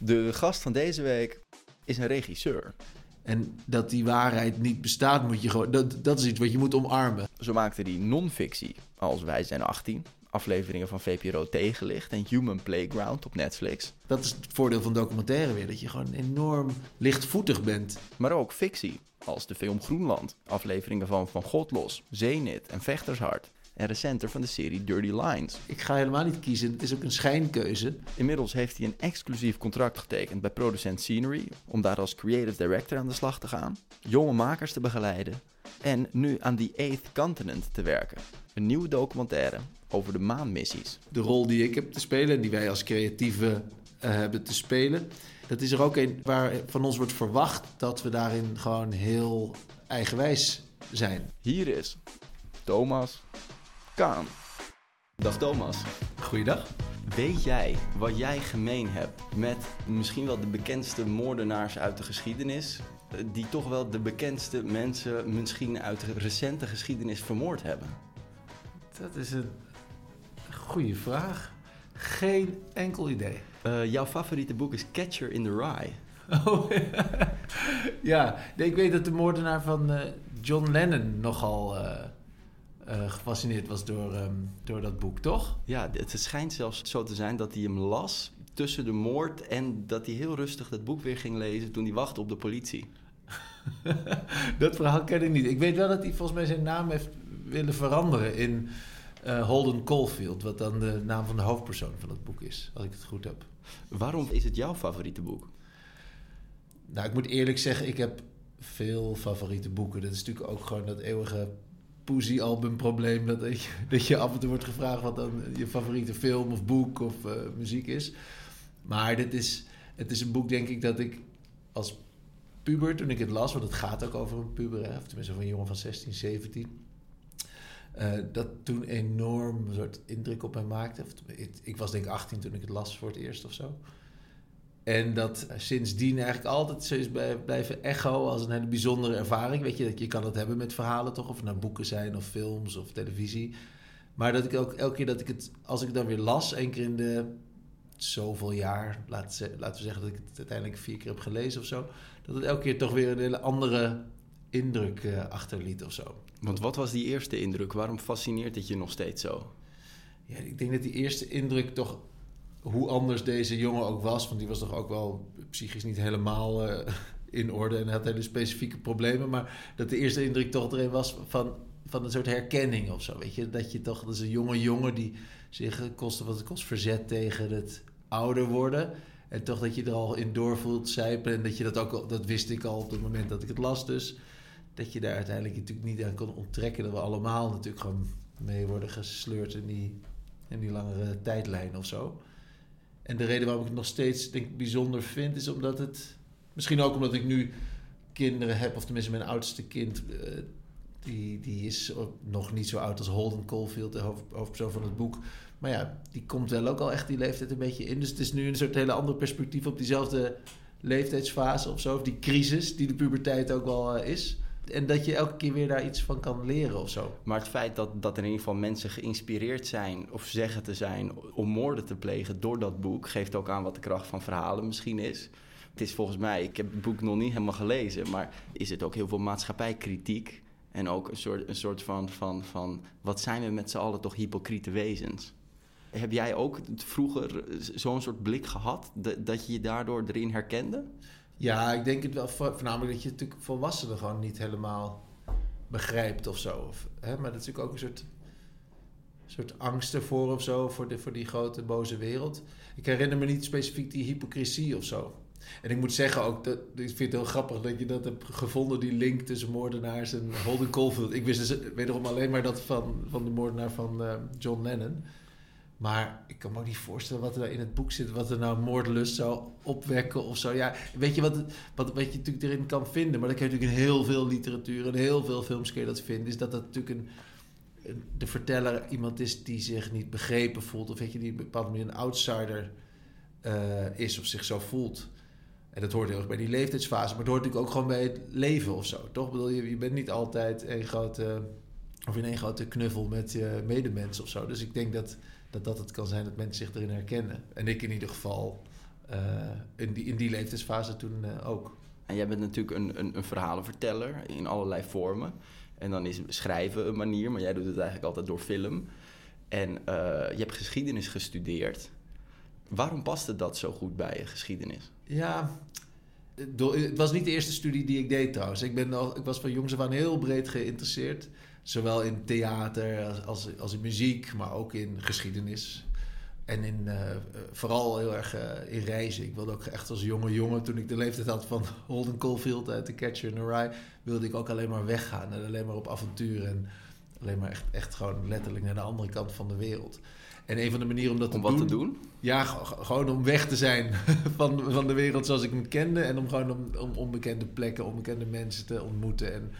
De gast van deze week is een regisseur. En dat die waarheid niet bestaat, moet je gewoon, dat is iets wat je moet omarmen. Zo maakte hij non-fictie als Wij zijn 18, afleveringen van VPRO Tegenlicht en Human Playground op Netflix. Dat is het voordeel van documentaire weer, dat je gewoon enorm lichtvoetig bent. Maar ook fictie, als de film Groenland, afleveringen van God Los, Zenit en Vechtershart. En recenter van de serie Dirty Lines. Ik ga helemaal niet kiezen, het is ook een schijnkeuze. Inmiddels heeft hij een exclusief contract getekend bij producent Scenery... om daar als creative director aan de slag te gaan, jonge makers te begeleiden... en nu aan The Eighth Continent te werken. Een nieuwe documentaire over de maanmissies. De rol die ik heb te spelen en die wij als creatieven hebben te spelen... dat is er ook een waar van ons wordt verwacht dat we daarin gewoon heel eigenwijs zijn. Hier is Thomas... Kaan. Dag Thomas. Goeiedag. Weet jij wat jij gemeen hebt met misschien wel de bekendste moordenaars uit de geschiedenis... die toch wel de bekendste mensen misschien uit de recente geschiedenis vermoord hebben? Dat is een goede vraag. Geen enkel idee. Jouw favoriete boek is Catcher in the Rye. Oh, ja. Nee, ik weet dat de moordenaar van John Lennon nogal... gefascineerd was door dat boek, toch? Ja, het schijnt zelfs zo te zijn dat hij hem las tussen de moord... en dat hij heel rustig dat boek weer ging lezen toen hij wachtte op de politie. Dat verhaal ken ik niet. Ik weet wel dat hij volgens mij zijn naam heeft willen veranderen in Holden Caulfield... wat dan de naam van de hoofdpersoon van dat boek is, als ik het goed heb. Waarom is het jouw favoriete boek? Nou, ik moet eerlijk zeggen, ik heb veel favoriete boeken. Dat is natuurlijk ook gewoon dat eeuwige... poesie-album-probleem, dat je af en toe wordt gevraagd... wat dan je favoriete film of boek of muziek is. Maar het is een boek, denk ik, dat ik als puber... toen ik het las, want het gaat ook over een puber... Hè, of tenminste over een jongen van 16, 17... dat toen enorm een soort indruk op mij maakte. Ik was denk ik 18 toen ik het las voor het eerst of zo. En dat sindsdien eigenlijk altijd zo is blijven echo als een hele bijzondere ervaring. Weet je, dat je kan het hebben met verhalen toch? Of naar boeken zijn of films of televisie. Maar dat ik ook elke keer dat ik het, als ik het dan weer las, één keer in de zoveel jaar... laten we zeggen dat ik het uiteindelijk 4 keer heb gelezen of zo... dat het elke keer toch weer een hele andere indruk achterliet of zo. Want wat was die eerste indruk? Waarom fascineert het je nog steeds zo? Ja, ik denk dat die eerste indruk toch... hoe anders deze jongen ook was... want die was toch ook wel psychisch niet helemaal in orde... en had hele specifieke problemen... maar dat de eerste indruk toch erin was van een soort herkenning of zo. Weet je? Dat je toch, dat is een jonge jongen die zich koste wat het kost... verzet tegen het ouder worden... en toch dat je er al in door voelt sijpen... en dat je dat ook al, dat wist ik al op het moment dat ik het las dus... dat je daar uiteindelijk natuurlijk niet aan kon onttrekken... dat we allemaal natuurlijk gewoon mee worden gesleurd in die langere tijdlijn of zo... En de reden waarom ik het nog steeds denk, bijzonder vind... is omdat het... misschien ook omdat ik nu kinderen heb... of tenminste mijn oudste kind... die is nog niet zo oud als Holden Caulfield... de hoofdpersoon van het boek. Maar ja, die komt wel ook al echt die leeftijd een beetje in. Dus het is nu een soort hele ander perspectief... op diezelfde leeftijdsfase of zo. Of die crisis die de puberteit ook wel is... En dat je elke keer weer daar iets van kan leren of zo. Maar het feit dat er in ieder geval mensen geïnspireerd zijn... of zeggen te zijn om moorden te plegen door dat boek... geeft ook aan wat de kracht van verhalen misschien is. Het is volgens mij, ik heb het boek nog niet helemaal gelezen... maar is het ook heel veel maatschappijkritiek... en ook een soort van wat zijn we met z'n allen toch hypocriete wezens? Heb jij ook vroeger zo'n soort blik gehad... dat je je daardoor erin herkende? Ja, ik denk het wel voornamelijk dat je natuurlijk volwassenen gewoon niet helemaal begrijpt of zo. Maar dat is natuurlijk ook een soort angst ervoor of zo, voor die grote boze wereld. Ik herinner me niet specifiek die hypocrisie of zo. En ik moet zeggen ook, ik vind het heel grappig dat je dat hebt gevonden, die link tussen moordenaars en Holden Caulfield. Ik wist dus wederom alleen maar dat van de moordenaar van John Lennon. Maar ik kan me ook niet voorstellen wat er nou in het boek zit... wat er nou moordlust zou opwekken of zo. Ja, weet je wat je natuurlijk erin kan vinden... maar dat kun je natuurlijk in heel veel literatuur... en heel veel films kun je dat vinden... is dat natuurlijk de verteller iemand is die zich niet begrepen voelt... of weet je, die op een bepaalde manier een outsider is of zich zo voelt. En dat hoort heel erg bij die leeftijdsfase... maar dat hoort natuurlijk ook gewoon bij het leven of zo, toch? Ik bedoel, je bent niet altijd één grote... of in één grote knuffel met je medemens of zo. Dus ik denk dat het kan zijn dat mensen zich erin herkennen. En ik in ieder geval in die leeftijdsfase toen ook. En jij bent natuurlijk een verhalenverteller in allerlei vormen. En dan is schrijven een manier, maar jij doet het eigenlijk altijd door film. En je hebt geschiedenis gestudeerd. Waarom paste dat zo goed bij je, geschiedenis? Ja, het was niet de eerste studie die ik deed trouwens. Ik was van jongs af aan heel breed geïnteresseerd. Zowel in theater als in muziek, maar ook in geschiedenis. En vooral heel erg in reizen. Ik wilde ook echt als jonge jongen, toen ik de leeftijd had van Holden Caulfield uit The Catcher in the Rye, wilde ik ook alleen maar weggaan en alleen maar op avontuur. En alleen maar echt gewoon letterlijk naar de andere kant van de wereld. En een van de manieren om dat te doen? Ja, gewoon om weg te zijn van de wereld zoals ik hem kende. En om gewoon om onbekende plekken, onbekende mensen te ontmoeten. En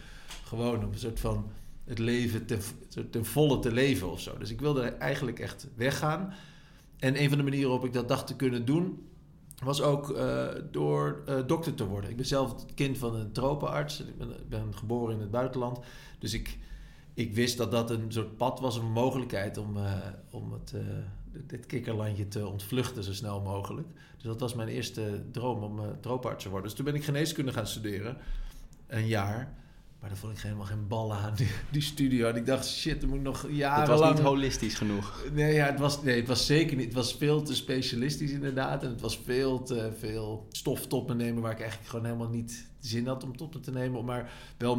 gewoon om een soort van het leven ten volle te leven of zo. Dus ik wilde eigenlijk echt weggaan. En een van de manieren waarop ik dat dacht te kunnen doen was ook door dokter te worden. Ik ben zelf het kind van een tropenarts. Ik ben geboren in het buitenland. Dus ik wist dat een soort pad was, een mogelijkheid om dit kikkerlandje te ontvluchten zo snel mogelijk. Dus dat was mijn eerste droom, om tropenarts te worden. Dus toen ben ik geneeskunde gaan studeren, een jaar. Maar daar vond ik helemaal geen bal aan, die studio. En ik dacht, shit, dan moet ik nog jarenlang... Het was niet holistisch genoeg. Nee, ja, het was zeker niet. Het was veel te specialistisch inderdaad. En het was veel te veel stof tot me nemen, waar ik eigenlijk gewoon helemaal niet zin had om tot me te nemen. Maar wel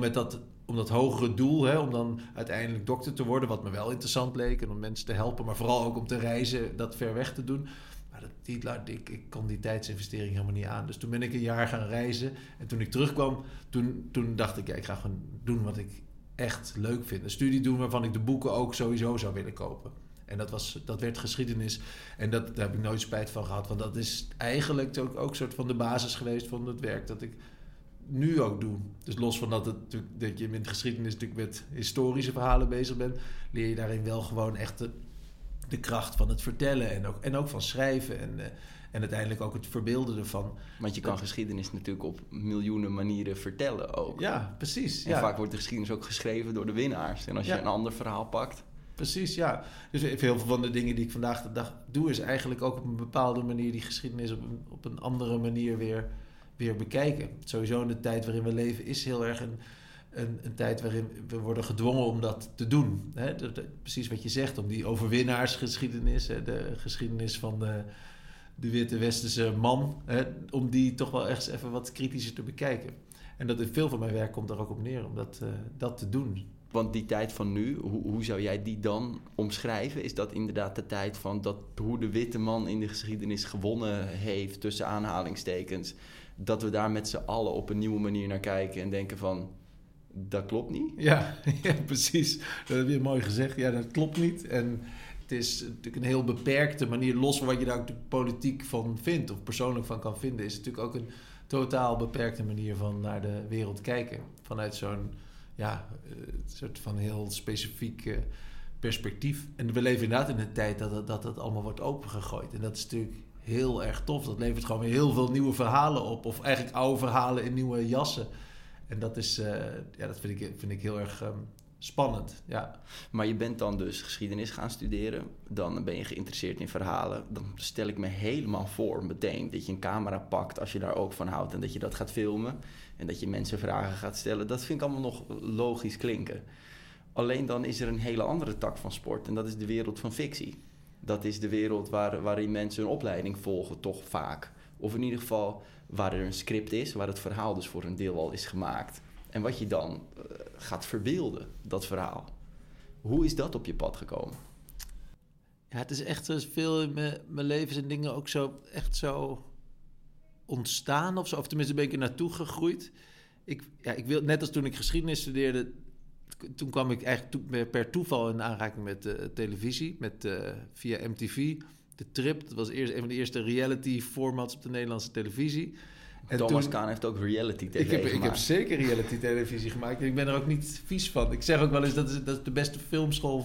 om dat hogere doel, hè, om dan uiteindelijk dokter te worden, wat me wel interessant leek. En om mensen te helpen, maar vooral ook om te reizen, dat ver weg te doen. Maar ik kon die tijdsinvestering helemaal niet aan. Dus toen ben ik een jaar gaan reizen. En toen ik terugkwam, toen dacht ik, ja, ik ga gewoon doen wat ik echt leuk vind. Een studie doen waarvan ik de boeken ook sowieso zou willen kopen. En dat werd geschiedenis. En daar heb ik nooit spijt van gehad. Want dat is eigenlijk ook een soort van de basis geweest van het werk dat ik nu ook doe. Dus los van dat je in de geschiedenis natuurlijk met historische verhalen bezig bent, leer je daarin wel gewoon echt de kracht van het vertellen en ook van schrijven en uiteindelijk ook het verbeelden ervan. Want je kan geschiedenis natuurlijk op miljoenen manieren vertellen ook. Ja, precies. En vaak wordt de geschiedenis ook geschreven door de winnaars. En als je een ander verhaal pakt. Precies, ja. Dus heel veel van de dingen die ik vandaag de dag doe, is eigenlijk ook op een bepaalde manier die geschiedenis op een andere manier weer bekijken. Sowieso in de tijd waarin we leven is heel erg een tijd waarin we worden gedwongen om dat te doen. Hè? Precies wat je zegt, om die overwinnaarsgeschiedenis, hè? De geschiedenis van de witte westerse man, hè? Om die toch wel echt even wat kritischer te bekijken. En dat in veel van mijn werk komt daar ook op neer, om dat te doen. Want die tijd van nu, hoe zou jij die dan omschrijven? Is dat inderdaad de tijd van hoe de witte man in de geschiedenis gewonnen heeft, tussen aanhalingstekens, dat we daar met z'n allen op een nieuwe manier naar kijken en denken van, dat klopt niet? Ja, precies. Dat heb je mooi gezegd. Ja, dat klopt niet. En het is natuurlijk een heel beperkte manier, los van wat je daar ook politiek van vindt of persoonlijk van kan vinden, is het natuurlijk ook een totaal beperkte manier van naar de wereld kijken. Vanuit zo'n soort van heel specifiek perspectief. En we leven inderdaad in een tijd dat allemaal wordt opengegooid. En dat is natuurlijk heel erg tof. Dat levert gewoon weer heel veel nieuwe verhalen op. Of eigenlijk oude verhalen in nieuwe jassen. En dat is, dat vind ik heel erg spannend, ja. Maar je bent dan dus geschiedenis gaan studeren. Dan ben je geïnteresseerd in verhalen. Dan stel ik me helemaal voor meteen dat je een camera pakt, als je daar ook van houdt, en dat je dat gaat filmen en dat je mensen vragen gaat stellen. Dat vind ik allemaal nog logisch klinken. Alleen dan is er een hele andere tak van sport en dat is de wereld van fictie. Dat is de wereld waarin mensen een opleiding volgen, toch vaak. Of in ieder geval waar er een script is, waar het verhaal dus voor een deel al is gemaakt. En wat je dan gaat verbeelden, dat verhaal. Hoe is dat op je pad gekomen? Ja, het is echt veel in mijn leven zijn dingen ook zo echt zo ontstaan of zo. Of tenminste ben ik er naartoe gegroeid. Ik wil, net als toen ik geschiedenis studeerde, toen kwam ik eigenlijk per toeval in aanraking met televisie, via MTV. De Trip, dat was een van de eerste reality-formats op de Nederlandse televisie. En Thomas Kaan heeft ook reality-tv gemaakt. Ik heb zeker reality-televisie gemaakt en ik ben er ook niet vies van. Ik zeg ook wel eens, dat is de beste filmschool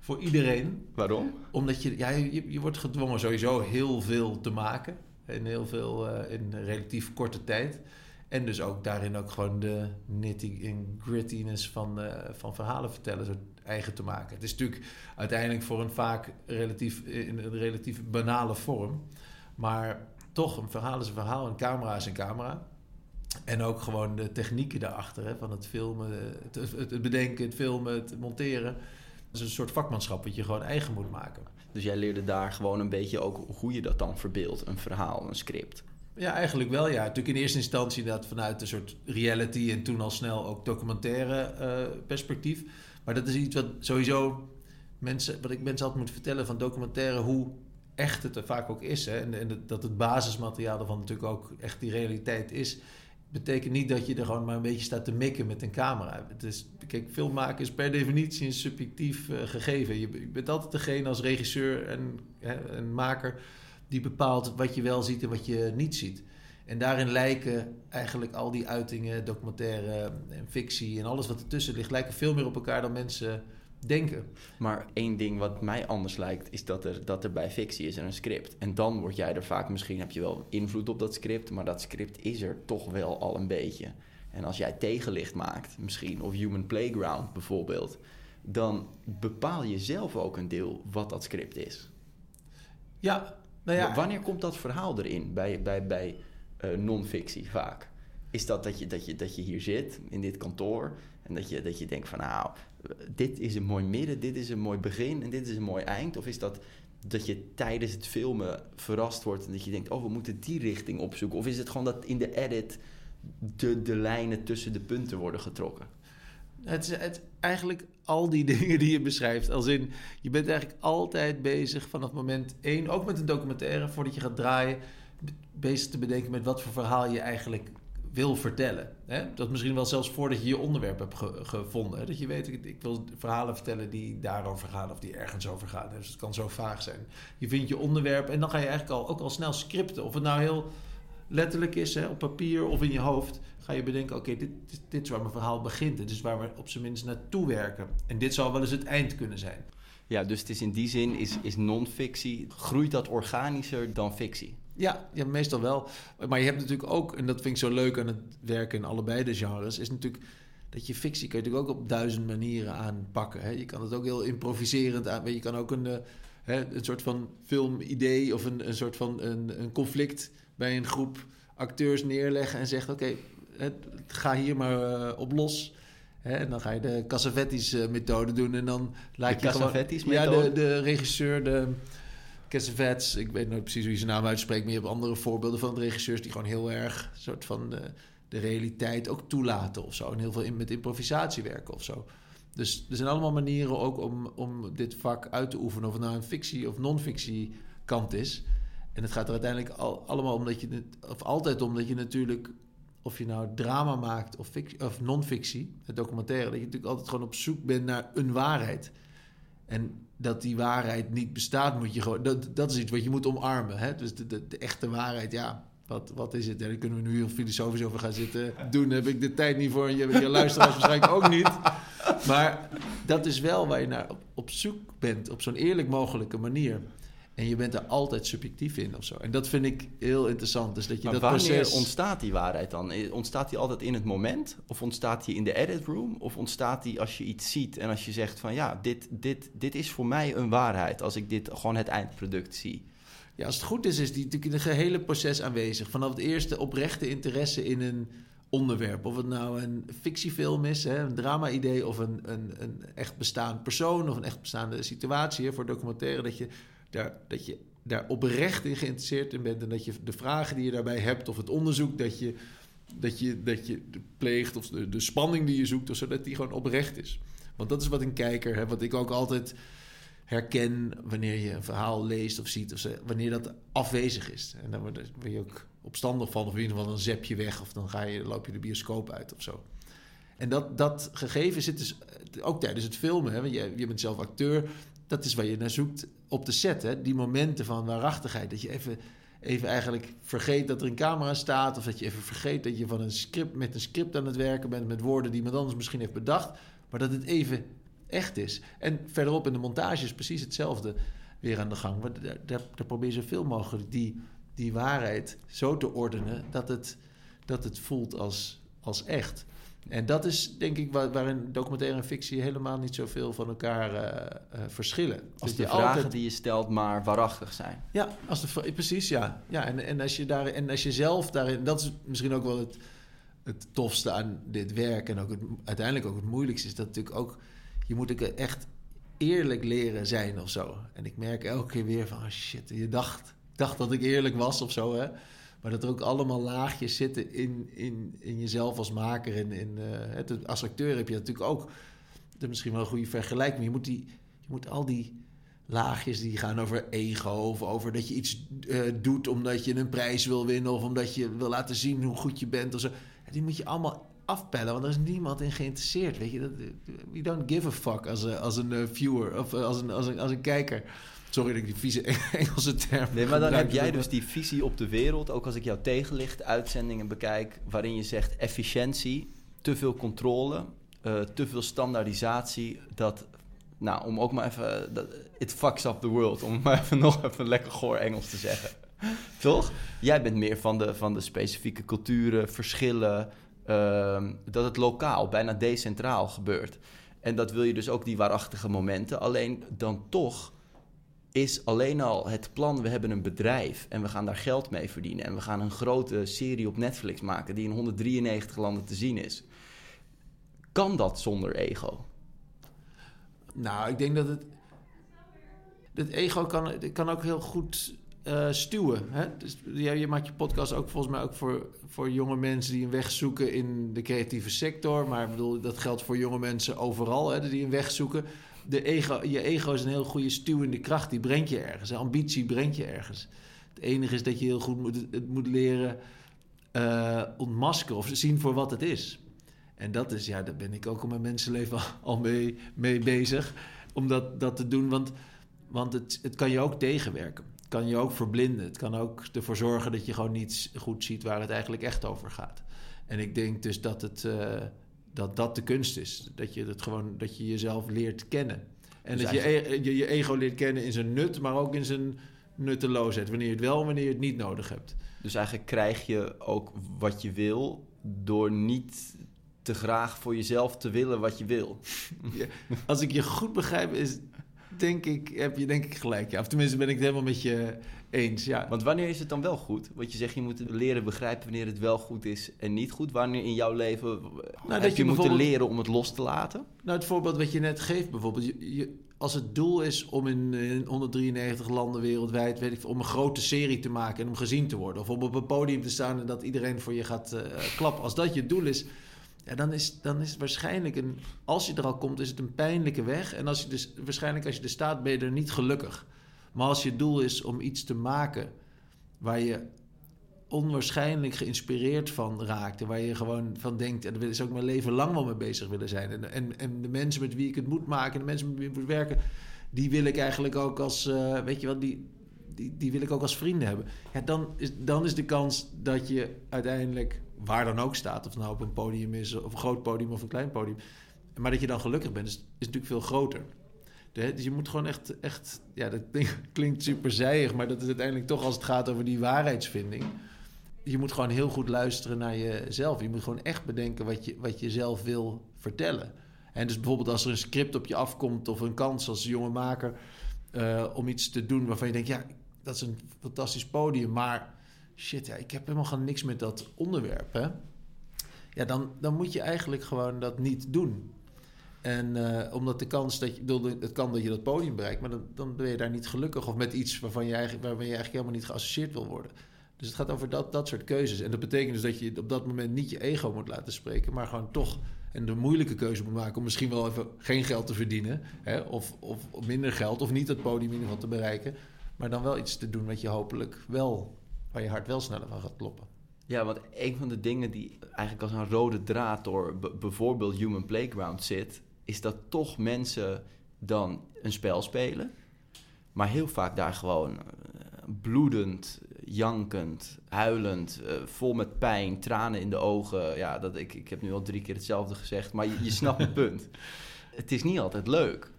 voor iedereen. Waarom? Omdat je wordt gedwongen sowieso heel veel te maken. En heel veel in relatief korte tijd. En dus ook daarin ook gewoon de nitty en grittiness van verhalen vertellen, zo eigen te maken. Het is natuurlijk uiteindelijk voor een vaak relatief in een relatief banale vorm. Maar toch een verhaal is een verhaal, een camera is een camera. En ook gewoon de technieken daarachter, hè, van het filmen, het bedenken, het filmen, het monteren. Dat is een soort vakmanschap wat je gewoon eigen moet maken. Dus jij leerde daar gewoon een beetje ook hoe je dat dan verbeeldt, een verhaal, een script. Ja, eigenlijk wel. Ja. Natuurlijk in eerste instantie dat vanuit een soort reality en toen al snel ook documentaire perspectief. Maar dat is iets wat sowieso mensen, wat ik mensen altijd moet vertellen van documentaire, hoe echt het er vaak ook is. Hè. En dat het basismateriaal ervan natuurlijk ook echt die realiteit is. Betekent niet dat je er gewoon maar een beetje staat te mikken met een camera. Het is, kijk, film maken is per definitie een subjectief gegeven. Je bent altijd degene als regisseur en maker die bepaalt wat je wel ziet en wat je niet ziet. En daarin lijken eigenlijk al die uitingen, documentaire en fictie en alles wat ertussen ligt, lijken veel meer op elkaar dan mensen denken. Maar één ding wat mij anders lijkt is dat er bij fictie is er een script. En dan word jij er vaak, misschien heb je wel invloed op dat script, maar dat script is er toch wel al een beetje. En als jij Tegenlicht maakt misschien, of Human Playground bijvoorbeeld, dan bepaal je zelf ook een deel wat dat script is. Ja, nou ja. Wanneer komt dat verhaal erin bij non-fictie vaak? Is dat je hier zit, in dit kantoor, en dat je denkt van nou, dit is een mooi midden, dit is een mooi begin en dit is een mooi eind? Of is dat je tijdens het filmen verrast wordt en dat je denkt, oh, we moeten die richting opzoeken? Of is het gewoon dat in de edit de lijnen tussen de punten worden getrokken? Het is eigenlijk al die dingen die je beschrijft. Als in, je bent eigenlijk altijd bezig vanaf moment 1, ook met een documentaire, voordat je gaat draaien, bezig te bedenken met wat voor verhaal je eigenlijk wil vertellen. Hè? Dat misschien wel zelfs voordat je je onderwerp hebt gevonden. Hè? Dat je weet, ik wil verhalen vertellen die daarover gaan of die ergens over gaan. Hè? Dus het kan zo vaag zijn. Je vindt je onderwerp en dan ga je eigenlijk ook al snel scripten. Of het nou heel letterlijk is, hè, op papier of in je hoofd, ga je bedenken, oké, dit is waar mijn verhaal begint. Dit is waar we op zijn minst naartoe werken. En dit zou wel eens het eind kunnen zijn. Ja, dus het is in die zin, is non-fictie, groeit dat organischer dan fictie? Ja, meestal wel. Maar je hebt natuurlijk ook, en dat vind ik zo leuk aan het werken in allebei de genres, is natuurlijk dat je fictie kan je natuurlijk ook op 1000 manieren aanpakken. Hè? Je kan het ook heel improviserend aan. Je kan ook een soort van filmidee of een soort van een conflict bij een groep acteurs neerleggen en zeggen, oké, ga hier maar op los. Hè? En dan ga je de Cassavetes-methode doen en dan laat je gewoon de regisseur, de Cassavetes, ik weet nooit precies hoe je zijn naam uitspreekt, maar je hebt andere voorbeelden van de regisseurs die gewoon heel erg soort van de realiteit ook toelaten of zo. En heel veel met improvisatie werken of zo. Dus er zijn allemaal manieren ook om dit vak uit te oefenen, of het nou een fictie of non-fictie kant is. En het gaat er uiteindelijk allemaal om dat je, of altijd om dat je natuurlijk, of je nou drama maakt of non-fictie, het documentaire, dat je natuurlijk altijd gewoon op zoek bent naar een waarheid. En dat die waarheid niet bestaat, moet je gewoon, dat is iets wat je moet omarmen. Hè? Dus de echte waarheid, ja, wat is het? Ja, daar kunnen we nu heel filosofisch over gaan zitten doen. Daar heb ik de tijd niet voor en je luisteraars waarschijnlijk ook niet. Maar dat is wel waar je naar op zoek bent, op zo'n eerlijk mogelijke manier. En je bent er altijd subjectief in of zo. En dat vind ik heel interessant. Dus dat je maar dat wanneer proces, ontstaat die waarheid dan? Ontstaat die altijd in het moment? Of ontstaat die in de edit room? Of ontstaat die als je iets ziet en als je zegt van ja, dit is voor mij een waarheid. Als ik dit gewoon het eindproduct zie. Ja, als het goed is die natuurlijk in het gehele proces aanwezig. Vanaf het eerste oprechte interesse in een onderwerp. Of het nou een fictiefilm is, hè, een drama-idee, of een echt bestaand persoon, of een echt bestaande situatie, hè, voor documentaire, dat je daar oprecht in geïnteresseerd in bent en dat je de vragen die je daarbij hebt of het onderzoek dat je pleegt of de spanning die je zoekt, of zodat die gewoon oprecht is. Want dat is wat een kijker, hè, wat ik ook altijd herken wanneer je een verhaal leest of ziet, of wanneer dat afwezig is. En dan word je ook opstandig van, of in ieder geval dan zep je weg, of dan loop je de bioscoop uit of zo. En dat gegeven zit dus ook tijdens het filmen, hè, want je bent zelf acteur. Dat is waar je naar zoekt op de set, hè? Die momenten van waarachtigheid. Dat je even eigenlijk vergeet dat er een camera staat, of dat je even vergeet dat je met een script aan het werken bent, met woorden die iemand anders misschien heeft bedacht, maar dat het even echt is. En verderop in de montage is precies hetzelfde weer aan de gang. Maar daar probeer je zoveel mogelijk die waarheid zo te ordenen dat het voelt als echt. En dat is denk ik waarin documentaire en fictie helemaal niet zoveel van elkaar verschillen. Als dus de vragen altijd... die je stelt maar waarachtig zijn. Ja, precies, ja. Ja, en als je zelf daarin... Dat is misschien ook wel het tofste aan dit werk en ook uiteindelijk ook het moeilijkste is dat natuurlijk ook... Je moet ook echt eerlijk leren zijn of zo. En ik merk elke keer weer van... Oh shit, je dacht dat ik eerlijk was of zo, hè. Maar dat er ook allemaal laagjes zitten in jezelf als maker. Als acteur heb je natuurlijk ook... Dat is misschien wel een goede vergelijking. Maar je moet al die laagjes die gaan over ego... of over dat je iets doet omdat je een prijs wil winnen... of omdat je wil laten zien hoe goed je bent. Of zo. Die moet je allemaal afpellen, want er is niemand in geïnteresseerd. Weet je? We don't give a fuck als een viewer of als een kijker... Sorry dat ik die vieze Engelse term... Nee, maar dan heb jij dus die visie op de wereld... ook als ik jou tegenlicht, uitzendingen bekijk... waarin je zegt efficiëntie, te veel controle... te veel standaardisatie... dat, nou, om ook maar even... it fucks up the world... om maar even nog lekker goor Engels te zeggen. Toch? Jij bent meer van de specifieke culturen, verschillen... dat het lokaal, bijna decentraal gebeurt. En dat wil je dus ook die waarachtige momenten... alleen dan toch... is alleen al het plan, we hebben een bedrijf... en we gaan daar geld mee verdienen... en we gaan een grote serie op Netflix maken... die in 193 landen te zien is. Kan dat zonder ego? Nou, ik denk dat het... Dat ego kan ook heel goed stuwen. Hè? Dus je maakt je podcast ook volgens mij ook voor jonge mensen... die een weg zoeken in de creatieve sector. Maar ik bedoel, dat geldt voor jonge mensen overal... Hè, die een weg zoeken... Je ego is een heel goede stuwende kracht. Die brengt je ergens. De ambitie brengt je ergens. Het enige is dat je heel goed moet leren ontmaskeren. Of zien voor wat het is. En dat is, ja, daar ben ik ook in mijn mensenleven al mee bezig. Om dat te doen. Want het kan je ook tegenwerken. Het kan je ook verblinden. Het kan ook ervoor zorgen dat je gewoon niet goed ziet waar het eigenlijk echt over gaat. En ik denk dus dat het... Dat de kunst is. Dat je jezelf leert kennen. En dus dat je ego leert kennen in zijn nut, maar ook in zijn nutteloosheid. Wanneer je het wel en wanneer je het niet nodig hebt. Dus eigenlijk krijg je ook wat je wil door niet te graag voor jezelf te willen wat je wil. Ja, als ik je goed begrijp, heb je denk ik gelijk. Ja. Of tenminste ben ik het helemaal met je eens. Ja. Want wanneer is het dan wel goed? Want je zegt, je moet leren begrijpen wanneer het wel goed is en niet goed. Wanneer in jouw leven heb je moeten leren om het los te laten? Nou, het voorbeeld wat je net geeft bijvoorbeeld. Als het doel is om in 193 landen wereldwijd... om een grote serie te maken en om gezien te worden. Of om op een podium te staan en dat iedereen voor je gaat klappen. Als dat je doel is... Ja, dan is het waarschijnlijk, als je er al komt, is het een pijnlijke weg. En waarschijnlijk als je er staat, ben je er niet gelukkig. Maar als je doel is om iets te maken waar je onwaarschijnlijk geïnspireerd van raakt... en waar je gewoon van denkt, en daar zou ik mijn leven lang wel mee bezig willen zijn. En de mensen met wie ik het moet maken, de mensen met wie ik moet werken... die wil ik eigenlijk ook als, weet je wel, die wil ik ook als vrienden hebben. Ja, dan is de kans dat je uiteindelijk... waar dan ook staat, of het nou op een podium is... of een groot podium of een klein podium... maar dat je dan gelukkig bent, is natuurlijk veel groter. Dus je moet gewoon echt... ja, dat klinkt super zijig... maar dat is uiteindelijk toch als het gaat over die waarheidsvinding... je moet gewoon heel goed luisteren naar jezelf. Je moet gewoon echt bedenken wat je zelf wil vertellen. En dus bijvoorbeeld als er een script op je afkomt... of een kans als jonge maker... om iets te doen waarvan je denkt... ja, dat is een fantastisch podium, maar... shit, ja, ik heb helemaal gewoon niks met dat onderwerp, hè? Ja, dan moet je eigenlijk gewoon dat niet doen. En omdat de kans dat je... het kan dat je dat podium bereikt... maar dan ben je daar niet gelukkig... of met iets waarmee je eigenlijk helemaal niet geassocieerd wil worden. Dus het gaat over dat soort keuzes. En dat betekent dus dat je op dat moment niet je ego moet laten spreken... maar gewoon toch en de moeilijke keuze moet maken... om misschien wel even geen geld te verdienen... hè? Of minder geld, of niet dat podium in ieder geval te bereiken... maar dan wel iets te doen wat je hopelijk wel... waar je hart wel sneller van gaat kloppen. Ja, want een van de dingen die eigenlijk als een rode draad... door bijvoorbeeld Human Playground zit... is dat toch mensen dan een spel spelen... maar heel vaak daar gewoon bloedend, jankend, huilend... vol met pijn, tranen in de ogen. Ja, ik heb nu al 3 keer hetzelfde gezegd, maar je snapt het punt. Het is niet altijd leuk.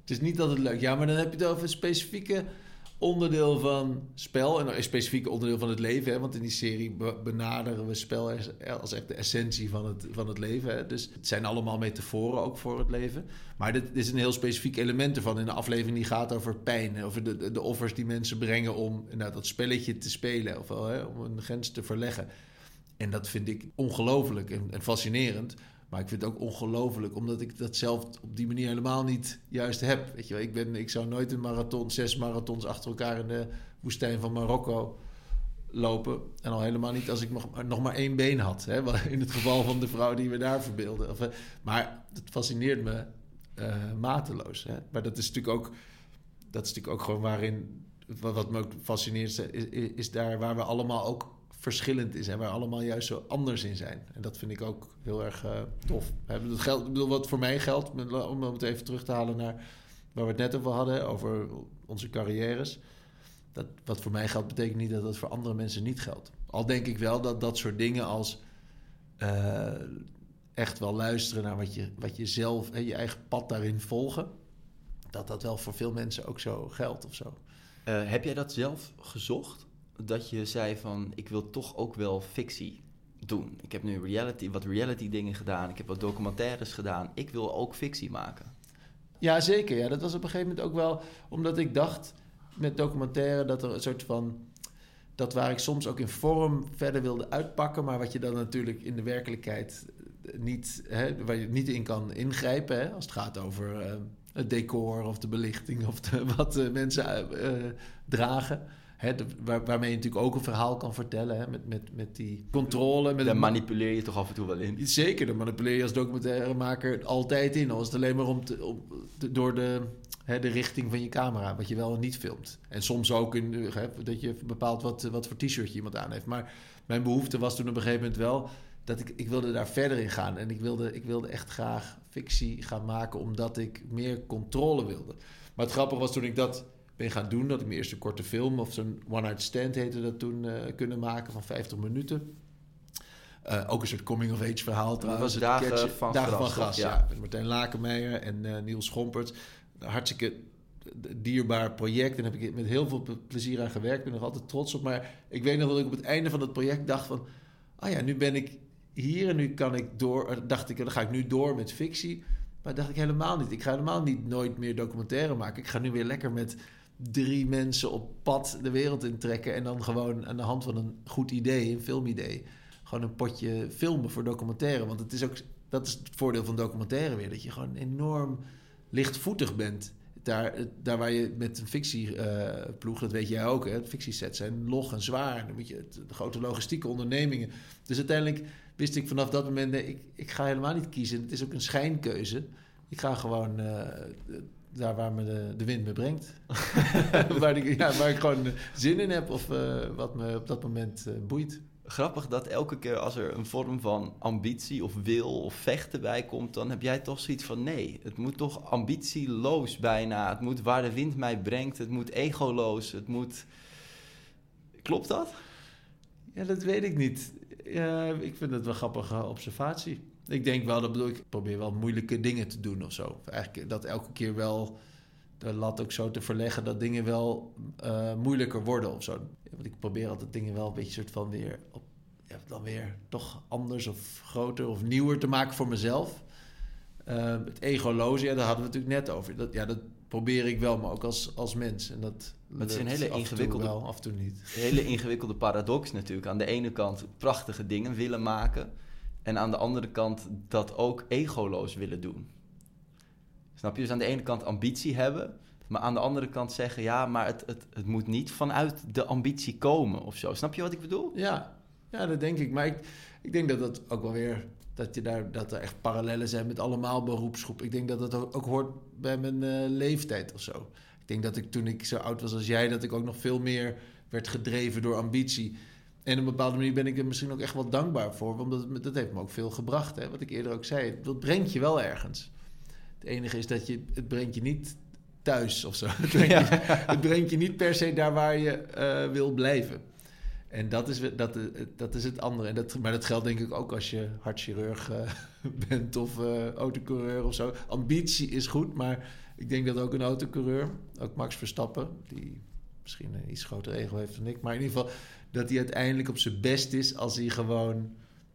Het is niet altijd leuk, ja, maar dan heb je het over een specifieke... onderdeel van spel en een specifiek onderdeel van het leven. Hè? Want in die serie benaderen we spel als echt de essentie van het leven. Hè? Dus het zijn allemaal metaforen ook voor het leven. Maar dit is een heel specifiek element ervan. In een aflevering die gaat over pijn. Over de offers die mensen brengen om dat spelletje te spelen. Of wel, hè? Om een grens te verleggen. En dat vind ik ongelooflijk en fascinerend. Maar ik vind het ook ongelooflijk, omdat ik dat zelf op die manier helemaal niet juist heb. Weet je wel, ik zou nooit een marathon, 6 marathons achter elkaar in de woestijn van Marokko lopen. En al helemaal niet als ik nog maar 1 been had. Hè? In het geval van de vrouw die we daar verbeelden. Maar het fascineert me mateloos. Hè? Maar dat is natuurlijk ook gewoon waarin... Wat me ook fascineert is daar waar we allemaal ook... verschillend is en waar allemaal juist zo anders in zijn. En dat vind ik ook heel erg tof. Dat geldt, ik bedoel, wat voor mij geldt, om het even terug te halen naar waar we het net over hadden, over onze carrières. Dat, wat voor mij geldt, betekent niet dat dat voor andere mensen niet geldt. Al denk ik wel dat dat soort dingen als echt wel luisteren naar wat je zelf en je eigen pad daarin volgen, dat wel voor veel mensen ook zo geldt of zo. Heb jij dat zelf gezocht? Dat je zei van, ik wil toch ook wel fictie doen. Ik heb nu wat reality dingen gedaan. Ik heb wat documentaires gedaan. Ik wil ook fictie maken. Ja, zeker. Ja, dat was op een gegeven moment ook wel... Omdat ik dacht met documentaire dat er een soort van... Dat waar ik soms ook in vorm verder wilde uitpakken... Maar wat je dan natuurlijk in de werkelijkheid niet... Hè, waar je niet in kan ingrijpen. Hè, als het gaat over het decor of de belichting... Of wat mensen dragen... He, waarmee je natuurlijk ook een verhaal kan vertellen. He, met die controle. Daar manipuleer je toch af en toe wel in? Zeker, daar manipuleer je als documentairemaker altijd in. Al is het alleen maar door de richting van je camera. Wat je wel en niet filmt. En soms ook dat je bepaalt wat voor t-shirt je iemand aan heeft. Maar mijn behoefte was toen op een gegeven moment wel... dat ik wilde daar verder in gaan. En ik wilde echt graag fictie gaan maken... omdat ik meer controle wilde. Maar het grappige was toen ik dat... ben gaan doen, dat ik mijn eerste korte film... of zo'n one-night stand heette dat toen... kunnen maken van 50 minuten. Ook een soort coming-of-age verhaal trouwens. Dat was Dagen van Gras, ja. Met Martijn Lakenmeijer en Niels Schompert. Een hartstikke dierbaar project. En daar heb ik met heel veel plezier aan gewerkt. Ik ben nog altijd trots op. Maar ik weet nog dat ik op het einde van dat project dacht van... ah ja, nu ben ik hier en nu kan ik door... dacht ik, dan ga ik nu door met fictie. Maar dacht ik helemaal niet. Ik ga helemaal niet nooit meer documentaire maken. Ik ga nu weer lekker met... 3 mensen op pad de wereld intrekken... en dan gewoon aan de hand van een goed idee, een filmidee... gewoon een potje filmen voor documentaire. Want dat is het voordeel van documentaire weer... dat je gewoon enorm lichtvoetig bent. Daar waar je met een fictieploeg, dat weet jij ook... Hè? Fictiesets zijn log en zwaar. Dan moet je de grote logistieke ondernemingen. Dus uiteindelijk wist ik vanaf dat moment... Nee, ik ga helemaal niet kiezen. Het is ook een schijnkeuze. Ik ga gewoon... daar waar me de wind me brengt. waar ik gewoon zin in heb of wat me op dat moment boeit. Grappig dat elke keer als er een vorm van ambitie of wil of vechten bij komt... dan heb jij toch zoiets van nee, het moet toch ambitieloos bijna. Het moet waar de wind mij brengt, het moet egoloos, het moet... Klopt dat? Ja, dat weet ik niet. Ik vind het wel een grappige observatie. Ik denk wel, dat bedoel ik, probeer wel moeilijke dingen te doen of zo. Eigenlijk dat elke keer wel de lat ook zo te verleggen... dat dingen wel moeilijker worden of zo. Want ik probeer altijd dingen wel een beetje soort van weer... dan weer toch anders of groter of nieuwer te maken voor mezelf. Het egoloze, ja, daar hadden we het natuurlijk net over. Dat probeer ik wel, maar ook als mens. En dat is een hele ingewikkelde... wel, af en toe niet. Een hele ingewikkelde paradox natuurlijk. Aan de ene kant prachtige dingen willen maken... en aan de andere kant dat ook egoloos willen doen. Snap je? Dus aan de ene kant ambitie hebben... maar aan de andere kant zeggen... ja, maar het moet niet vanuit de ambitie komen of zo. Snap je wat ik bedoel? Ja, dat denk ik. Maar ik denk dat dat ook wel weer... dat er echt parallellen zijn met allemaal beroepsgroepen. Ik denk dat dat ook hoort bij mijn leeftijd of zo. Ik denk dat ik toen ik zo oud was als jij... dat ik ook nog veel meer werd gedreven door ambitie... En op een bepaalde manier ben ik er misschien ook echt wel dankbaar voor. Want dat heeft me ook veel gebracht. Hè? Wat ik eerder ook zei. Dat brengt je wel ergens. Het enige is dat het brengt je niet thuis of zo. Het brengt je niet per se daar waar je wil blijven. En dat is het andere. En maar dat geldt denk ik ook als je hartchirurg bent of autocoureur of zo. Ambitie is goed, maar ik denk dat ook een autocoureur, ook Max Verstappen... die misschien een iets groter ego heeft dan ik. Maar in ieder geval dat hij uiteindelijk op zijn best is als hij gewoon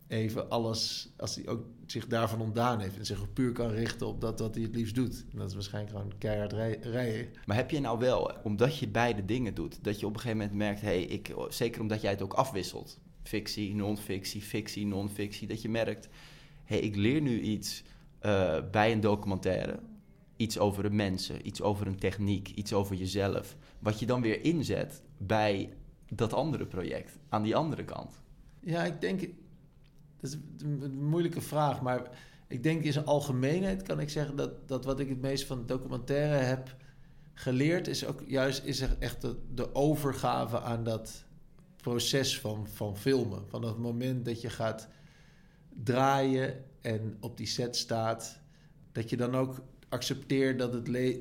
even alles, als hij ook zich daarvan ontdaan heeft en zich puur kan richten op dat wat hij het liefst doet. En dat is waarschijnlijk gewoon keihard rijden. Maar heb je nou wel, omdat je beide dingen doet, dat je op een gegeven moment merkt, zeker omdat jij het ook afwisselt, fictie, non-fictie, fictie, non-fictie, dat je merkt, ik leer nu iets bij een documentaire, iets over de mensen, iets over een techniek, iets over jezelf, wat je dan weer inzet bij dat andere project, aan die andere kant. Ja, ik denk, dat is een moeilijke vraag, maar ik denk in zijn algemeenheid kan ik zeggen dat wat ik het meest van documentaire heb geleerd, is ook juist is echt de overgave aan dat proces van filmen. Van het moment dat je gaat draaien en op die set staat, dat je dan ook accepteert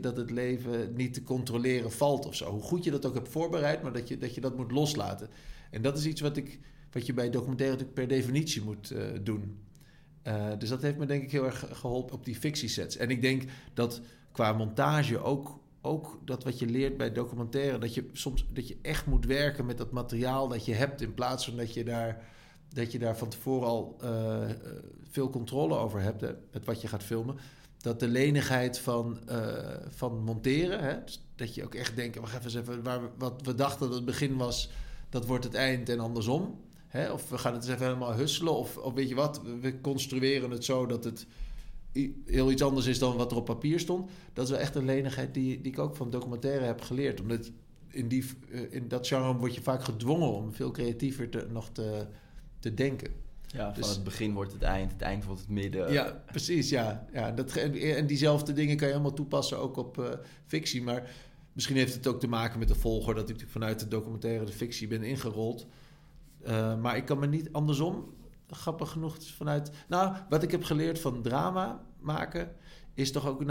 dat het leven niet te controleren valt of zo. Hoe goed je dat ook hebt voorbereid, maar dat je dat moet loslaten. En dat is iets wat je bij documentaire natuurlijk per definitie moet doen. Dus dat heeft me denk ik heel erg geholpen op die fictiesets. En ik denk dat qua montage ook dat wat je leert bij documentaire, dat je echt moet werken met dat materiaal dat je hebt, in plaats van dat je daar van tevoren al veel controle over hebt, met wat je gaat filmen. Dat de lenigheid van monteren, dus dat je ook echt denkt, wacht even, wat we dachten dat het begin was, dat wordt het eind en andersom. Hè? Of we gaan het eens even helemaal husselen. Of weet je wat, we construeren het zo dat het heel iets anders is dan wat er op papier stond. Dat is wel echt een lenigheid die ik ook van documentaire heb geleerd. Omdat in dat genre word je vaak gedwongen om veel creatiever te denken. Ja, dus, van het begin wordt het eind wordt het midden. Ja, precies, ja. En diezelfde dingen kan je helemaal toepassen ook op fictie. Maar misschien heeft het ook te maken met de volger, dat ik vanuit de documentaire de fictie ben ingerold. Maar ik kan me niet andersom, grappig genoeg, vanuit... Nou, wat ik heb geleerd van drama maken is toch ook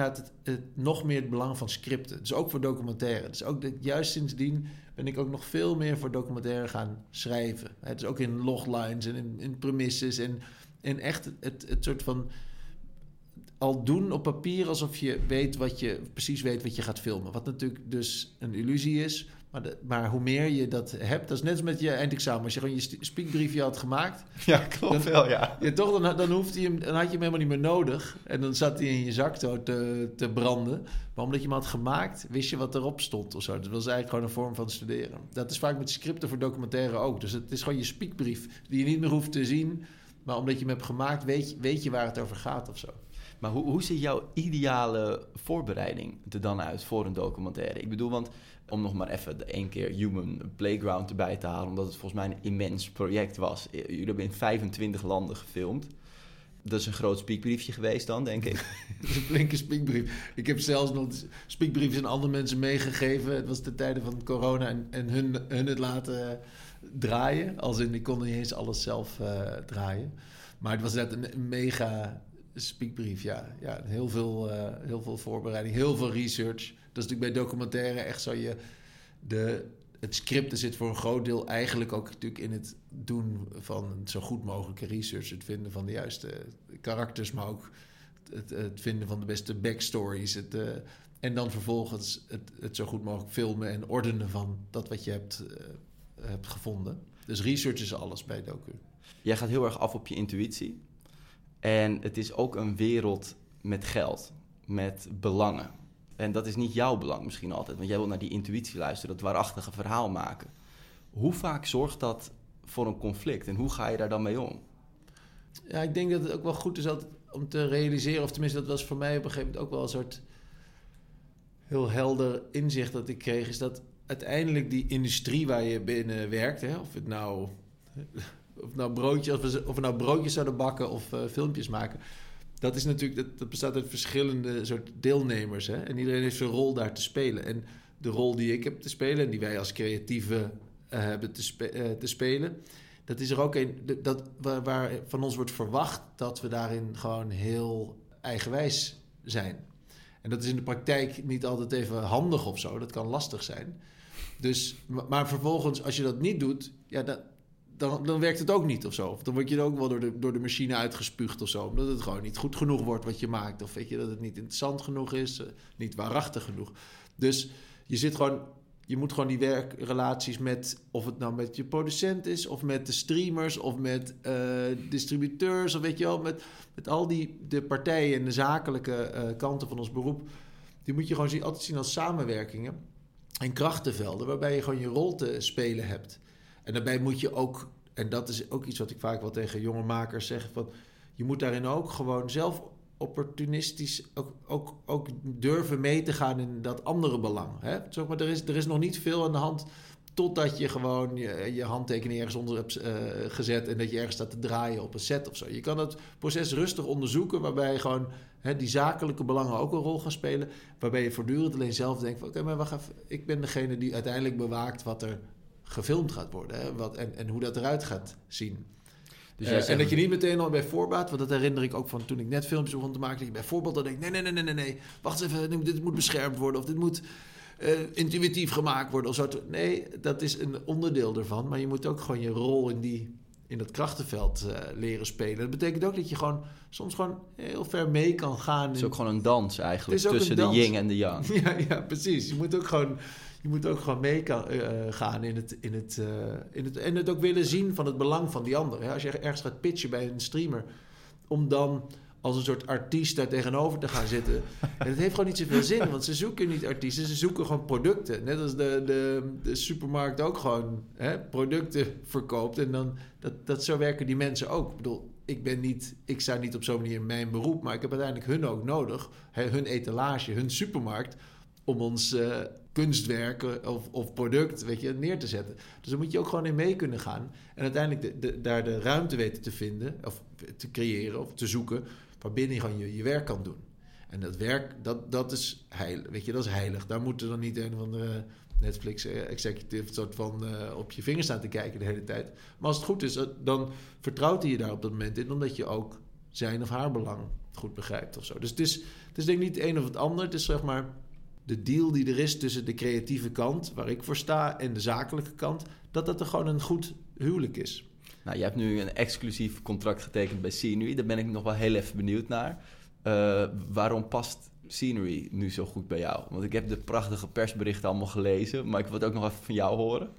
nog meer het belang van scripten. Dus ook voor documentaire. Dus ook juist sindsdien ben ik ook nog veel meer voor documentaire gaan schrijven. Dus ook in loglines en in premisses. En echt het soort van al doen op papier alsof je precies weet wat je gaat filmen. Wat natuurlijk dus een illusie is. Maar hoe meer je dat hebt, dat is net als met je eindexamen. Als je gewoon je speakbriefje had gemaakt... Ja, klopt dan, wel, ja. Ja toch, dan had je hem helemaal niet meer nodig. En dan zat hij in je zak zo te branden. Maar omdat je hem had gemaakt, wist je wat erop stond of zo. Dus dat was eigenlijk gewoon een vorm van studeren. Dat is vaak met scripten voor documentaire ook. Dus het is gewoon je speakbrief die je niet meer hoeft te zien. Maar omdat je hem hebt gemaakt, weet je waar het over gaat of zo. Maar hoe ziet jouw ideale voorbereiding er dan uit voor een documentaire? Ik bedoel, want om nog maar even één keer Human Playground erbij te halen, omdat het volgens mij een immens project was. Jullie hebben in 25 landen gefilmd. Dat is een groot speakbriefje geweest dan, denk ik. Dat is een flinke speakbrief. Ik heb zelfs nog speakbriefjes aan andere mensen meegegeven. Het was de tijden van corona en hun het laten draaien. Als in, ik kon niet eens alles zelf draaien. Maar het was net een mega speakbrief, ja. Heel veel voorbereiding, heel veel research. Dat is natuurlijk bij documentaire echt zo. Het script zit voor een groot deel eigenlijk ook natuurlijk in het doen van zo goed mogelijke research. Het vinden van de juiste karakters, maar ook het vinden van de beste backstories. En dan vervolgens het zo goed mogelijk filmen en ordenen van dat wat je hebt gevonden. Dus research is alles bij docu. Jij gaat heel erg af op je intuïtie. En het is ook een wereld met geld, met belangen. En dat is niet jouw belang misschien altijd, want jij wil naar die intuïtie luisteren, dat waarachtige verhaal maken. Hoe vaak zorgt dat voor een conflict en hoe ga je daar dan mee om? Ja, ik denk dat het ook wel goed is om te realiseren, of tenminste dat was voor mij op een gegeven moment ook wel een soort heel helder inzicht dat ik kreeg, is dat uiteindelijk die industrie waar je binnen werkt, of we nou broodjes zouden bakken of filmpjes maken. Dat is natuurlijk, dat bestaat uit verschillende soort deelnemers. Hè? En iedereen heeft zijn rol daar te spelen. En de rol die ik heb te spelen en die wij als creatieven hebben te spelen, dat is er ook een waar van ons wordt verwacht dat we daarin gewoon heel eigenwijs zijn. En dat is in de praktijk niet altijd even handig of zo. Dat kan lastig zijn. Dus, maar vervolgens, als je dat niet doet, ja, dan werkt het ook niet of zo. Of dan word je ook wel door de machine uitgespuugd of zo. Omdat het gewoon niet goed genoeg wordt wat je maakt. Of weet je, dat het niet interessant genoeg is. Niet waarachtig genoeg. Dus je zit gewoon Je moet gewoon die werkrelaties met, of het nou met je producent is, of met de streamers, of met distributeurs, of weet je wel, met al de partijen en de zakelijke kanten van ons beroep. Die moet je gewoon altijd zien als samenwerkingen en krachtenvelden, waarbij je gewoon je rol te spelen hebt. En daarbij moet je ook, en dat is ook iets wat ik vaak wel tegen jonge makers zeg, van, je moet daarin ook gewoon zelf opportunistisch ook durven mee te gaan in dat andere belang. Hè? Zeg maar, er is nog niet veel aan de hand totdat je gewoon je handtekening ergens onder hebt gezet en dat je ergens staat te draaien op een set of zo. Je kan dat proces rustig onderzoeken, waarbij je gewoon die zakelijke belangen ook een rol gaan spelen, waarbij je voortdurend alleen zelf denkt van oké, maar wacht even, ik ben degene die uiteindelijk bewaakt wat er gefilmd gaat worden, hè? En hoe dat eruit gaat zien. Dus en dat je niet meteen al bij voorbaat, want dat herinner ik ook van toen ik net filmpjes begon te maken, dat je bij voorbaat dan denkt, nee, wacht even, dit moet beschermd worden of dit moet intuïtief gemaakt worden of zo. Nee, dat is een onderdeel ervan, maar je moet ook gewoon je rol in dat krachtenveld leren spelen. Dat betekent ook dat je gewoon soms gewoon heel ver mee kan gaan. Het is ook gewoon een dans eigenlijk, tussen de yin en de yang. Ja, precies. Je moet ook gewoon mee gaan in het en het ook willen zien van het belang van die ander. Hè? Als je ergens gaat pitchen bij een streamer, om dan als een soort artiest daar tegenover te gaan zitten. En het heeft gewoon niet zoveel zin, want ze zoeken niet artiesten, ze zoeken gewoon producten. Net als de supermarkt ook gewoon producten verkoopt. En dan, zo werken die mensen ook. Ik bedoel, ik sta niet op zo'n manier in mijn beroep, maar ik heb uiteindelijk hun ook nodig. Hun etalage, hun supermarkt, om ons kunstwerken of product, weet je, neer te zetten. Dus daar moet je ook gewoon in mee kunnen gaan. En uiteindelijk daar de ruimte weten te vinden, of te creëren, of te zoeken, waarbinnen je gewoon je werk kan doen. En dat werk, dat is heilig, weet je, dat is heilig. Daar moeten dan niet een van de Netflix-executive soort van op je vingers staan te kijken de hele tijd. Maar als het goed is, dan vertrouwt hij je daar op dat moment in, omdat je ook zijn of haar belang goed begrijpt of zo. Dus het is denk ik niet het een of het ander. Het is zeg maar de deal die er is tussen de creatieve kant, waar ik voor sta, en de zakelijke kant, dat er gewoon een goed huwelijk is. Nou, je hebt nu een exclusief contract getekend bij Scenery. Daar ben ik nog wel heel even benieuwd naar. Waarom past Scenery nu zo goed bij jou? Want ik heb de prachtige persberichten allemaal gelezen, maar ik wil het ook nog even van jou horen.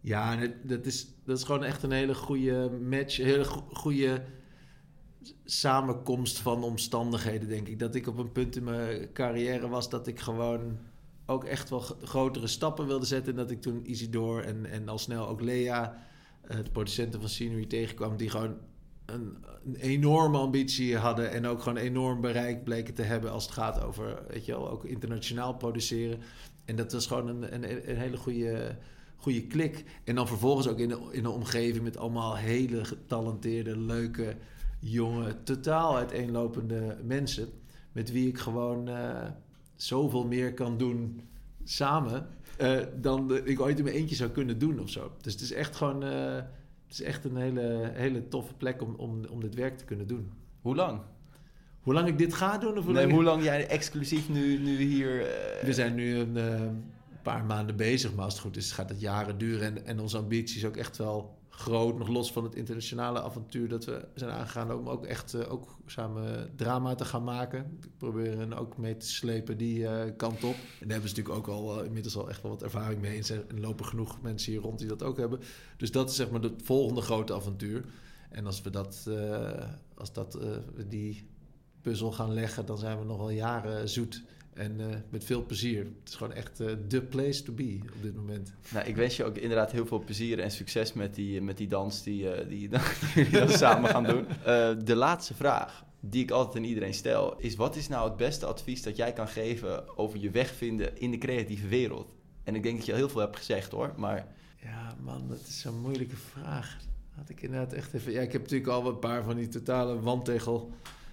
Ja, dat is gewoon echt een hele goede match, een hele goede samenkomst van omstandigheden, denk ik. Dat ik op een punt in mijn carrière was dat ik gewoon ook echt wel grotere stappen wilde zetten. En dat ik toen Isidore en al snel ook Lea, de producenten van Scenery, tegenkwam, die gewoon een enorme ambitie hadden en ook gewoon enorm bereik bleken te hebben als het gaat over, weet je wel, ook internationaal produceren. En dat was gewoon een hele goede klik. En dan vervolgens ook in de omgeving met allemaal hele getalenteerde, leuke, jonge, totaal uiteenlopende mensen, met wie ik gewoon zoveel meer kan doen samen dan ik ooit in mijn eentje zou kunnen doen of zo. Dus het is echt gewoon een hele toffe plek om dit werk te kunnen doen. Hoe lang? Hoe lang ik dit ga doen? Of hoe lang jij exclusief nu hier... We zijn nu een paar maanden bezig, maar als het goed is gaat het jaren duren. En onze ambitie is ook echt wel groot, nog los van het internationale avontuur dat we zijn aangegaan, om ook echt samen drama te gaan maken. Ik probeer hen ook mee te slepen die kant op. En daar hebben ze natuurlijk ook al inmiddels al echt wel wat ervaring mee. En lopen genoeg mensen hier rond die dat ook hebben. Dus dat is zeg maar het volgende grote avontuur. En als we die puzzel gaan leggen, dan zijn we nog wel jaren zoet. En met veel plezier. Het is gewoon echt the place to be op dit moment. Nou, ik wens je ook inderdaad heel veel plezier en succes met die dans die we samen gaan doen. De laatste vraag die ik altijd aan iedereen stel is: wat is nou het beste advies dat jij kan geven over je weg vinden in de creatieve wereld? En ik denk dat je al heel veel hebt gezegd hoor, maar... Ja man, dat is zo'n moeilijke vraag. Had ik inderdaad echt even... Ja, ik heb natuurlijk al een paar van die totale wandtegel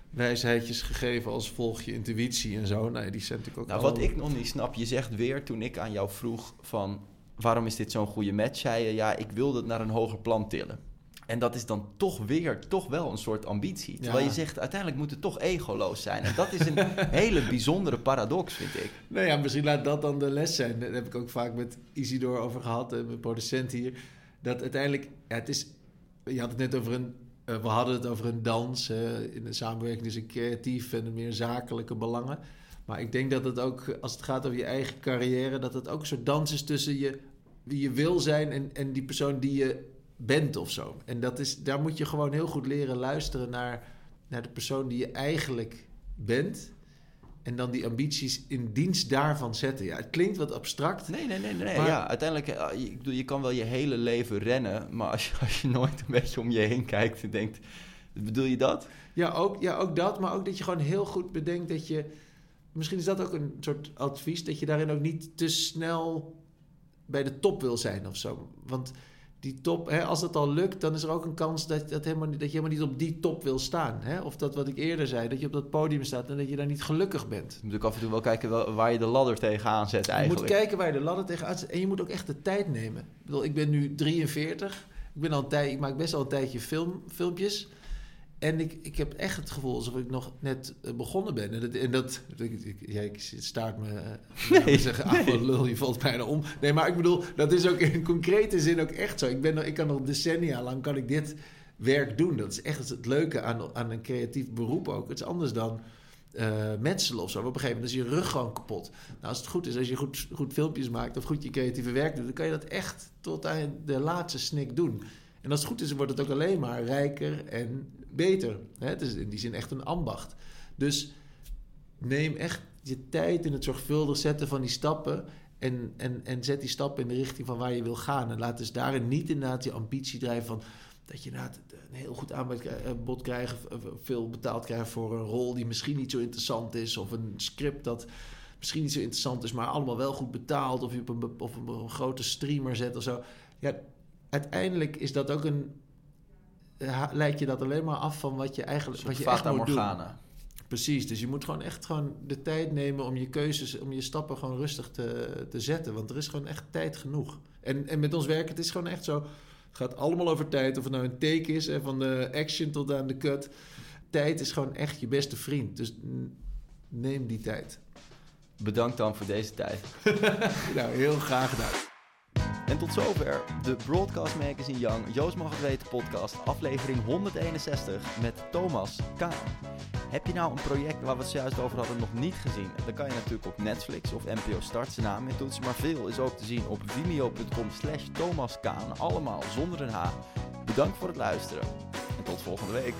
wijsheidjes gegeven als volg je intuïtie en zo. Nee, die zijn natuurlijk ook... Wat ik nog niet snap, je zegt weer toen ik aan jou vroeg van waarom is dit zo'n goede match? Zei je, ja, ik wil dat naar een hoger plan tillen. En dat is dan toch wel een soort ambitie. Terwijl je zegt, uiteindelijk moet het toch egoloos zijn. En dat is een hele bijzondere paradox, vind ik. Nou ja, misschien laat dat dan de les zijn. Daar heb ik ook vaak met Isidore over gehad, mijn producent hier. Dat uiteindelijk, ja, het is... Je had het net over een... We hadden het over een dans in de samenwerking tussen creatief en de meer zakelijke belangen. Maar ik denk dat het ook, als het gaat over je eigen carrière, dat het ook een soort dans is tussen je, wie je wil zijn en die persoon die je bent of zo. En dat is, daar moet je gewoon heel goed leren luisteren naar de persoon die je eigenlijk bent. En dan die ambities in dienst daarvan zetten. Ja, het klinkt wat abstract. Nee. Maar ja, uiteindelijk, je kan wel je hele leven rennen. Maar als je nooit een beetje om je heen kijkt en denkt, bedoel je dat? Ja, ook dat. Maar ook dat je gewoon heel goed bedenkt dat je... Misschien is dat ook een soort advies. Dat je daarin ook niet te snel bij de top wil zijn of zo. Want die top, hè, als dat al lukt, dan is er ook een kans dat je helemaal niet op die top wil staan. Hè? Of dat wat ik eerder zei, dat je op dat podium staat en dat je daar niet gelukkig bent. Je moet ook af en toe wel kijken waar je de ladder tegenaan zet eigenlijk. Je moet kijken waar je de ladder tegenaan zet en je moet ook echt de tijd nemen. Ik bedoel, ik ben nu 43, ik maak best al een tijdje filmpjes... En ik heb echt het gevoel alsof ik nog net begonnen ben. Ik staart me... lul, je valt bijna om. Nee, maar ik bedoel, dat is ook in concrete zin ook echt zo. Ik kan nog decennia lang dit werk doen. Dat is echt het leuke aan een creatief beroep ook. Het is anders dan metselen of zo. Op een gegeven moment is je rug gewoon kapot. Nou, als het goed is, als je goed filmpjes maakt of goed je creatieve werk doet, dan kan je dat echt tot aan de laatste snik doen. En als het goed is, wordt het ook alleen maar rijker en beter. Het is in die zin echt een ambacht. Dus neem echt je tijd in het zorgvuldig zetten van die stappen. En zet die stappen in de richting van waar je wil gaan. En laat dus daarin niet inderdaad je ambitie drijven van dat je inderdaad een heel goed aanbod krijgt, veel betaald krijgt voor een rol die misschien niet zo interessant is, of een script dat misschien niet zo interessant is, maar allemaal wel goed betaald, of je op een grote streamer zet of zo. Ja, uiteindelijk is dat ook leid je dat alleen maar af van wat je eigenlijk wat je echt moet Morgana doen. Precies, dus je moet gewoon echt de tijd nemen om je keuzes, om je stappen gewoon rustig te zetten. Want er is gewoon echt tijd genoeg. En met ons werk, het is gewoon echt zo. Het gaat allemaal over tijd, of het nou een take is, hè, van de action tot aan de cut. Tijd is gewoon echt je beste vriend. Dus neem die tijd. Bedankt dan voor deze tijd. Nou, heel graag gedaan. En tot zover de Broadcast Magazine Young Joost Mag Het Weten podcast, aflevering 161 met Thomas Kaan. Heb je nou een project waar we het zojuist over hadden nog niet gezien? Dan kan je natuurlijk op Netflix of NPO Start zijn naam in toetsen. Maar veel is ook te zien op vimeo.com/Thomas Kaan. Allemaal zonder een H. Bedankt voor het luisteren en tot volgende week.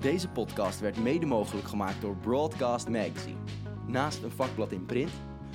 Deze podcast werd mede mogelijk gemaakt door Broadcast Magazine. Naast een vakblad in print,